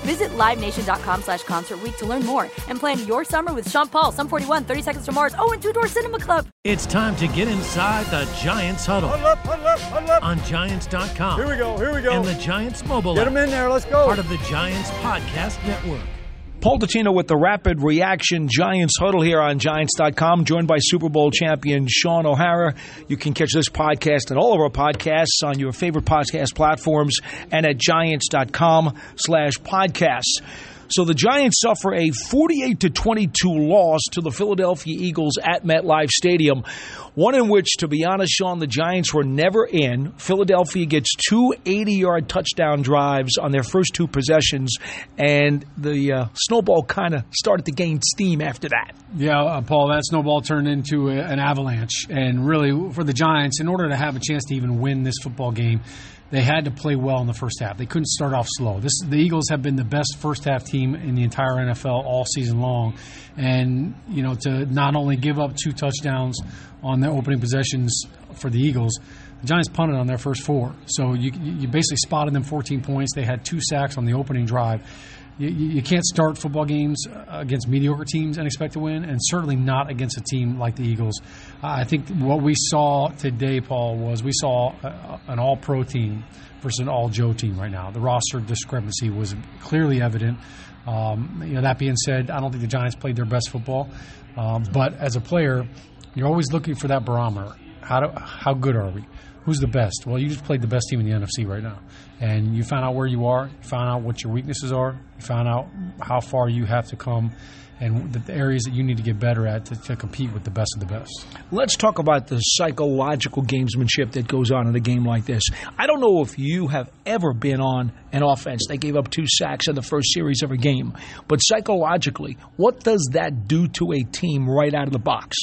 Visit LiveNation.com/Concert Week to learn more and plan your summer with Sean Paul, Sum 41, 30 Seconds to Mars, and Two-Door Cinema Club. It's time to get inside the Giants Huddle. Huddle up. On Giants.com. Here we go. And the Giants mobile app. Get them in there, let's go. Part of the Giants Podcast Network. Paul Dottino with the Rapid Reaction Giants Huddle here on Giants.com, joined by Super Bowl champion Sean O'Hara. You can catch this podcast and all of our podcasts on your favorite podcast platforms and at Giants.com/podcasts. So the Giants suffer a 48-22 loss to the Philadelphia Eagles at MetLife Stadium, one in which, to be honest, Sean, the Giants were never in. Philadelphia gets two 80-yard touchdown drives on their first two possessions, and the snowball kind of started to gain steam after that. Yeah, Paul, that snowball turned into an avalanche, and really for the Giants, in order to have a chance to even win this football game, they had to play well in the first half. They couldn't start off slow. The Eagles have been the best first-half team in the entire NFL all season long. And, you know, to not only give up two touchdowns on their opening possessions for the Eagles, the Giants punted on their first four. So you basically spotted them 14 points. They had two sacks on the opening drive. You can't start football games against mediocre teams and expect to win, and certainly not against a team like the Eagles. I think what we saw today, Paul, was we saw an all-pro team versus an all-Joe team right now. The roster discrepancy was clearly evident. That being said, I don't think the Giants played their best football. But as a player, you're always looking for that barometer. How good are we? Who's the best? Well, you just played the best team in the NFC right now. And you found out where you are. You found out what your weaknesses are. You found out how far you have to come and the areas that you need to get better at to compete with the best of the best. Let's talk about the psychological gamesmanship that goes on in a game like this. I don't know if you have ever been on an offense that gave up two sacks in the first series of a game. But psychologically, what does that do to a team right out of the box?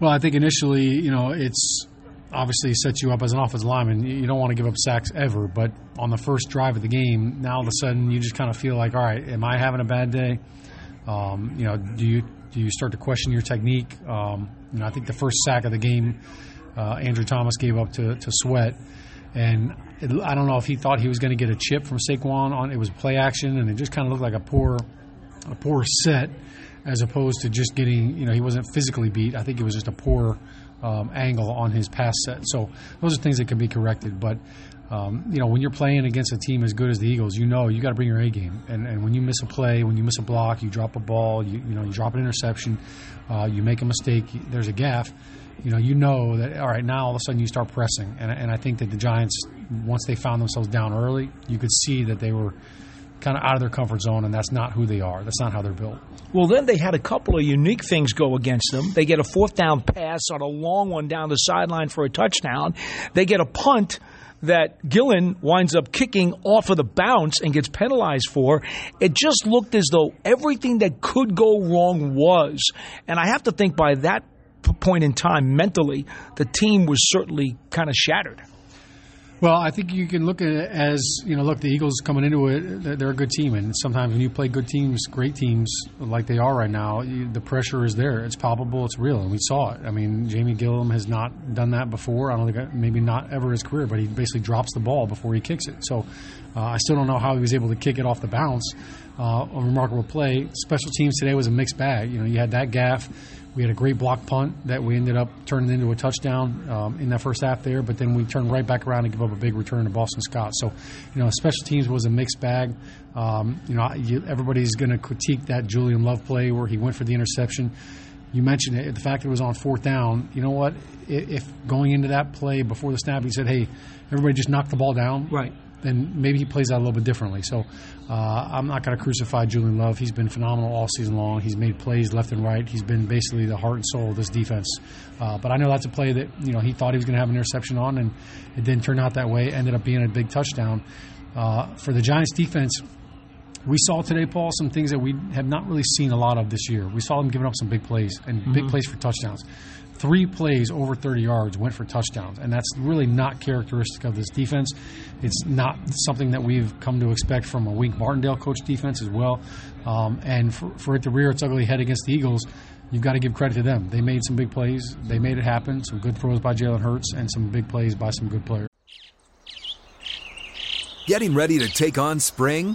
Well, I think initially, it's obviously sets you up as an offensive lineman. You don't want to give up sacks ever, but on the first drive of the game, now all of a sudden you just kind of feel like, all right, am I having a bad day? Do you start to question your technique? I think the first sack of the game, Andrew Thomas gave up to Sweat. And I don't know if he thought he was going to get a chip from Saquon. It was play action, and it just kind of looked like a poor set, as opposed to just getting, he wasn't physically beat. I think it was just a poor angle on his pass set. So those are things that can be corrected. But, when you're playing against a team as good as the Eagles, you got to bring your A game. And when you miss a play, when you miss a block, you drop a ball, you drop an interception, you make a mistake, there's a gaffe. You know that, all right, now all of a sudden you start pressing. And I think that the Giants, once they found themselves down early, you could see that they were kind of out of their comfort zone, and that's not who they are. That's not how they're built. Well, then they had a couple of unique things go against them. They get a fourth down pass on a long one down the sideline for a touchdown. They get a punt that Gillan winds up kicking off of the bounce and gets penalized for. It just looked as though everything that could go wrong was. And I have to think by that point in time, mentally, the team was certainly kind of shattered. Well, I think you can look at it as, the Eagles coming into it, they're a good team. And sometimes when you play good teams, great teams, like they are right now, the pressure is there. It's palpable. It's real. And we saw it. I mean, Jamie Gillan has not done that before. I don't think, maybe not ever in his career, but he basically drops the ball before he kicks it. So I still don't know how he was able to kick it off the bounce. A remarkable play. Special teams today was a mixed bag. You had that gaffe. We had a great block punt that we ended up turning into a touchdown in that first half there, but then we turned right back around and give up a big return to Boston Scott. So, special teams was a mixed bag. Everybody's going to critique that Julian Love play where he went for the interception. you mentioned it, the fact that it was on fourth down. You know what? If going into that play before the snap, he said, hey, everybody just knock the ball down. Right. Then maybe he plays that a little bit differently. So I'm not going to crucify Julian Love. He's been phenomenal all season long. He's made plays left and right. He's been basically the heart and soul of this defense. But I know that's a play that, you know, he thought he was going to have an interception on, and it didn't turn out that way. It ended up being a big touchdown. For the Giants defense, we saw today, Paul, some things that we have not really seen a lot of this year. We saw them giving up some big plays and big plays for touchdowns. 3 plays over 30 yards went for touchdowns, and that's really not characteristic of this defense. It's not something that we've come to expect from a Wink Martindale coach defense as well. And for it to rear its ugly head against the Eagles, you've got to give credit to them. They made some big plays. They made it happen. Some good throws by Jalen Hurts and some big plays by some good players. Getting ready to take on spring?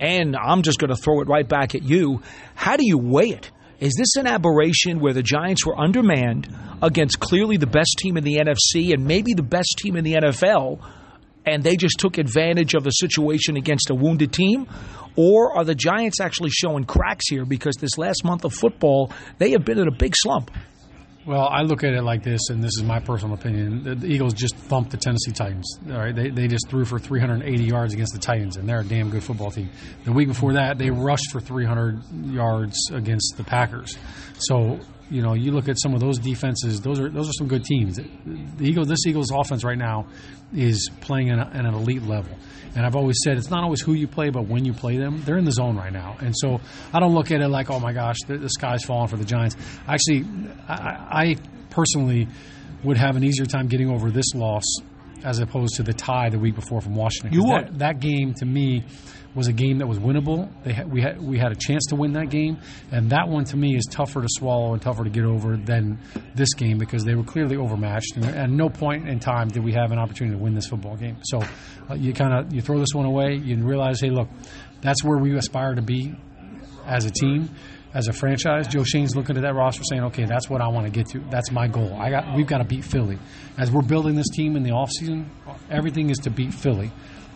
and I'm just going to throw it right back at you, how do you weigh it? Is this an aberration where the Giants were undermanned against clearly the best team in the NFC and maybe the best team in the NFL, and they just took advantage of the situation against a wounded team? Or are the Giants actually showing cracks here because this last month of football, they have been in a big slump? Well, I look at it like this, and this is my personal opinion. The Eagles just thumped the Tennessee Titans. All right, they just threw for 380 yards against the Titans, and they're a damn good football team. The week before that, they rushed for 300 yards against the Packers. So, you know, you look at some of those defenses, those are some good teams. This Eagles offense right now is playing at an elite level. And I've always said it's not always who you play, but when you play them. They're in the zone right now. And so I don't look at it like, oh, my gosh, the sky's falling for the Giants. Actually, I personally would have an easier time getting over this loss as opposed to the tie the week before from Washington. You would. That game, to me, was a game that was winnable. We had a chance to win that game. And that one, to me, is tougher to swallow and tougher to get over than this game because they were clearly overmatched. And at no point in time did we have an opportunity to win this football game. So you throw this one away. You realize, hey, look, that's where we aspire to be as a team. As a franchise, Joe Shane's looking at that roster saying, okay, that's what I want to get to. That's my goal. We've got to beat Philly. As we're building this team in the offseason, everything is to beat Philly.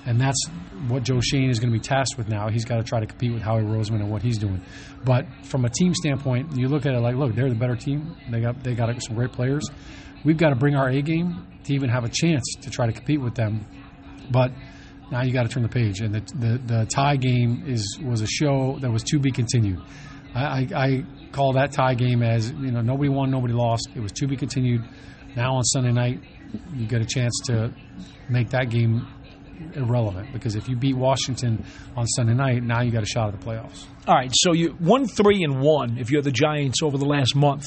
And that's what Joe Shane is going to be tasked with now. He's got to try to compete with Howie Roseman and what he's doing. But from a team standpoint, you look at it like, look, they're the better team. They got some great players. We've got to bring our A game to even have a chance to try to compete with them. But now you got to turn the page. And the tie game was a show that was to be continued. I call that tie game as, you know, nobody won, nobody lost. It was to be continued. Now on Sunday night, you get a chance to make that game irrelevant because if you beat Washington on Sunday night, now you got a shot at the playoffs. All right, so you 1-3-1 if you're the Giants over the last month.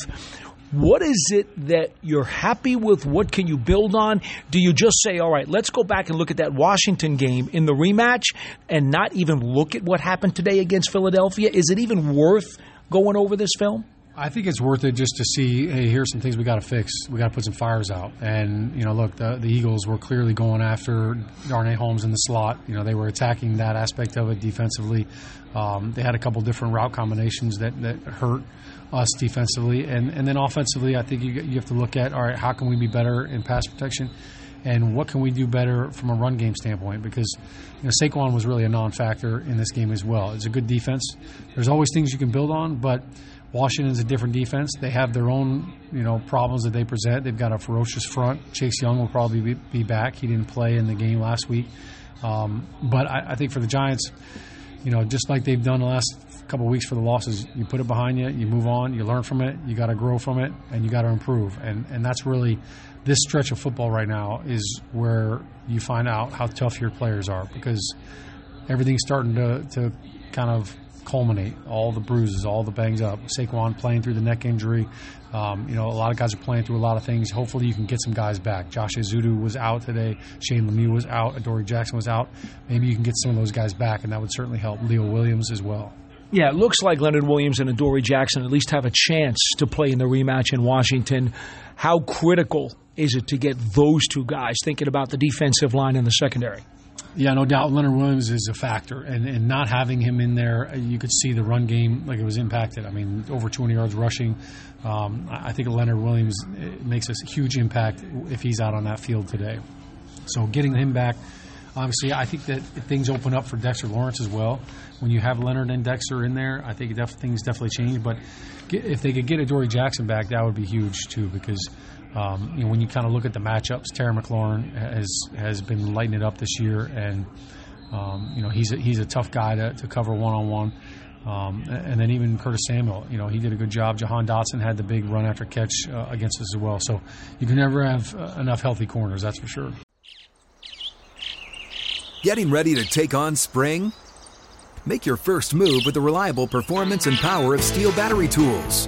What is it that you're happy with? What can you build on? Do you just say, all right, let's go back and look at that Washington game in the rematch and not even look at what happened today against Philadelphia? Is it even worth going over this film? I think it's worth it just to see, hey, here's some things we got to fix. We got to put some fires out. And, you know, look, the Eagles were clearly going after Darnay Holmes in the slot. You know, they were attacking that aspect of it defensively. They had a couple different route combinations that hurt us defensively. And then offensively, I think you have to look at, all right, how can we be better in pass protection? And what can we do better from a run game standpoint? Because, you know, Saquon was really a non-factor in this game as well. It's a good defense. There's always things you can build on, but Washington's a different defense. They have their own, you know, problems that they present. They've got a ferocious front. Chase Young will probably be back. He didn't play in the game last week. But I think for the Giants, you know, just like they've done the last couple of weeks for the losses, you put it behind you, you move on, you learn from it, you got to grow from it, and you got to improve. And that's really this stretch of football right now is where you find out how tough your players are because everything's starting to kind of culminate, all the bruises, all the bangs up. Saquon playing through the neck injury. You know, a lot of guys are playing through a lot of things. Hopefully you can get some guys back. Josh Ezeudu was out today. Shane Lemieux was out. Adoree Jackson was out. Maybe you can get some of those guys back, and that would certainly help Leo Williams as well. Yeah, it looks like Leonard Williams and Adoree Jackson at least have a chance to play in the rematch in Washington. How critical is it to get those two guys, thinking about the defensive line and the secondary? Yeah, no doubt Leonard Williams is a factor. And not having him in there, you could see the run game, like it was impacted. I mean, over 20 yards rushing. I think Leonard Williams makes a huge impact if he's out on that field today. So getting him back, obviously, I think that things open up for Dexter Lawrence as well. When you have Leonard and Dexter in there, I think things definitely change. But if they could get Adoree Jackson back, that would be huge too, because you know, when you kind of look at the matchups, Sarah McLachlan has been lighting it up this year, and you know, he's a tough guy to cover one-on-one. And then even Curtis Samuel, you know, he did a good job. Jahan Dotson had the big run after catch against us as well. So you can never have enough healthy corners, that's for sure. Getting ready to take on spring? Make your first move with the reliable performance and power of Steel battery tools.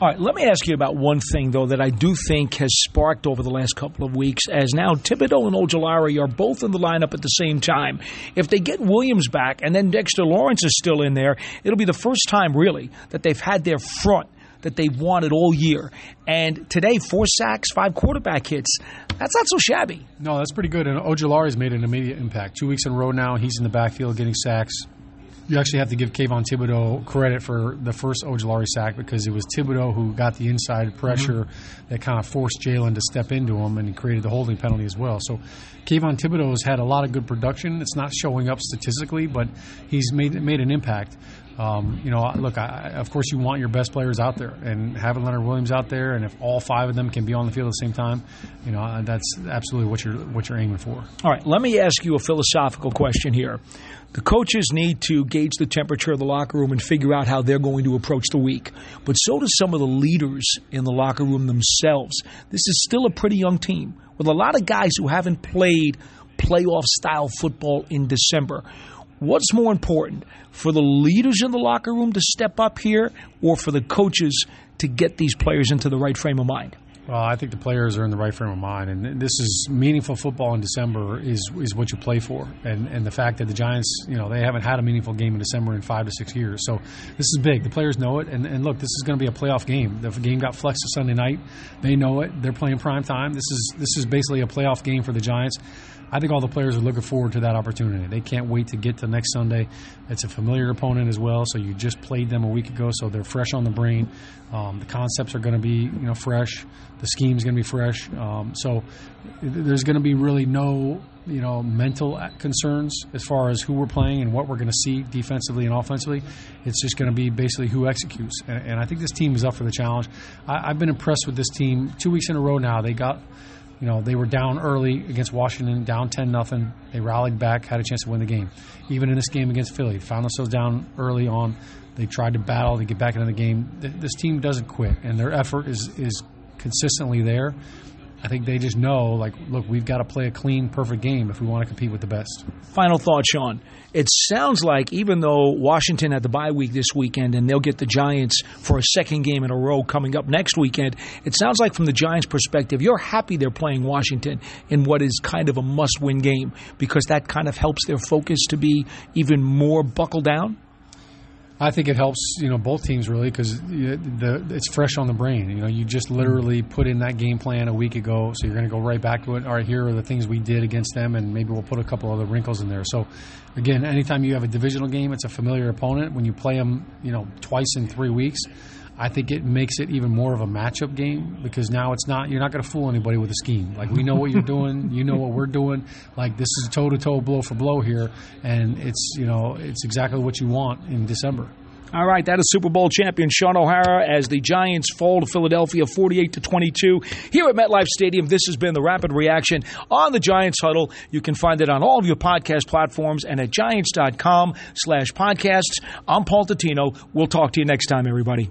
All right, let me ask you about one thing, though, that I do think has sparked over the last couple of weeks, as now Thibodeau and Ojulari are both in the lineup at the same time. If they get Williams back and then Dexter Lawrence is still in there, it'll be the first time, really, that they've had their front that they've wanted all year. And today, 4 sacks, 5 quarterback hits. That's not so shabby. No, that's pretty good. And Ojulari's made an immediate impact. 2 weeks in a row now, he's in the backfield getting sacks. You actually have to give Kayvon Thibodeau credit for the first Ojulari sack, because it was Thibodeau who got the inside pressure that kind of forced Jalen to step into him, and he created the holding penalty as well. So Kayvon Thibodeau has had a lot of good production. It's not showing up statistically, but he's made an impact. You know, look, of course you want your best players out there, and having Leonard Williams out there, and if all 5 of them can be on the field at the same time, you know, that's absolutely what you're aiming for. All right, let me ask you a philosophical question here. The coaches need to gauge the temperature of the locker room and figure out how they're going to approach the week. But so do some of the leaders in the locker room themselves. This is still a pretty young team with a lot of guys who haven't played playoff-style football in December. What's more important, for the leaders in the locker room to step up here, or for the coaches to get these players into the right frame of mind? Well, I think the players are in the right frame of mind, and this is meaningful football in December is what you play for, and the fact that the Giants, you know, they haven't had a meaningful game in December in 5 to 6 years, so this is big. The players know it, and look, this is going to be a playoff game. The game got flexed to Sunday night. They know it. They're playing prime time. This is basically a playoff game for the Giants. I think all the players are looking forward to that opportunity. They can't wait to get to next Sunday. It's a familiar opponent as well, so you just played them a week ago, so they're fresh on the brain. The concepts are going to be, you know, fresh. The scheme's going to be fresh. So there's going to be really no, you know, mental concerns as far as who we're playing and what we're going to see defensively and offensively. It's just going to be basically who executes. And I think this team is up for the challenge. I've been impressed with this team 2 weeks in a row now. They got... You know, they were down early against Washington, down 10-0. They rallied back, had a chance to win the game. Even in this game against Philly, found themselves down early on. They tried to battle to get back into the game. This team doesn't quit, and their effort is consistently there. I think they just know, like, look, we've got to play a clean, perfect game if we want to compete with the best. Final thought, Sean. It sounds like even though Washington had the bye week this weekend and they'll get the Giants for a second game in a row coming up next weekend, it sounds like from the Giants' perspective, you're happy they're playing Washington in what is kind of a must-win game, because that kind of helps their focus to be even more buckled down? I think it helps, you know, both teams really, because it's fresh on the brain. You know, you just literally put in that game plan a week ago, so you're going to go right back to it. All right, here are the things we did against them, and maybe we'll put a couple other wrinkles in there. So, again, anytime you have a divisional game, it's a familiar opponent. When you play them, you know, twice in 3 weeks, I think it makes it even more of a matchup game, because now it's not, you're not going to fool anybody with a scheme. Like, we know what you're doing, you know what we're doing. Like, this is toe-to-toe, blow-for-blow here, and it's, you know, it's exactly what you want in December. All right, that is Super Bowl champion Sean O'Hara as the Giants fall to Philadelphia 48-22. Here at MetLife Stadium, this has been the Rapid Reaction on the Giants Huddle. You can find it on all of your podcast platforms and at giants.com/podcasts. I'm Paul Dottino. We'll talk to you next time, everybody.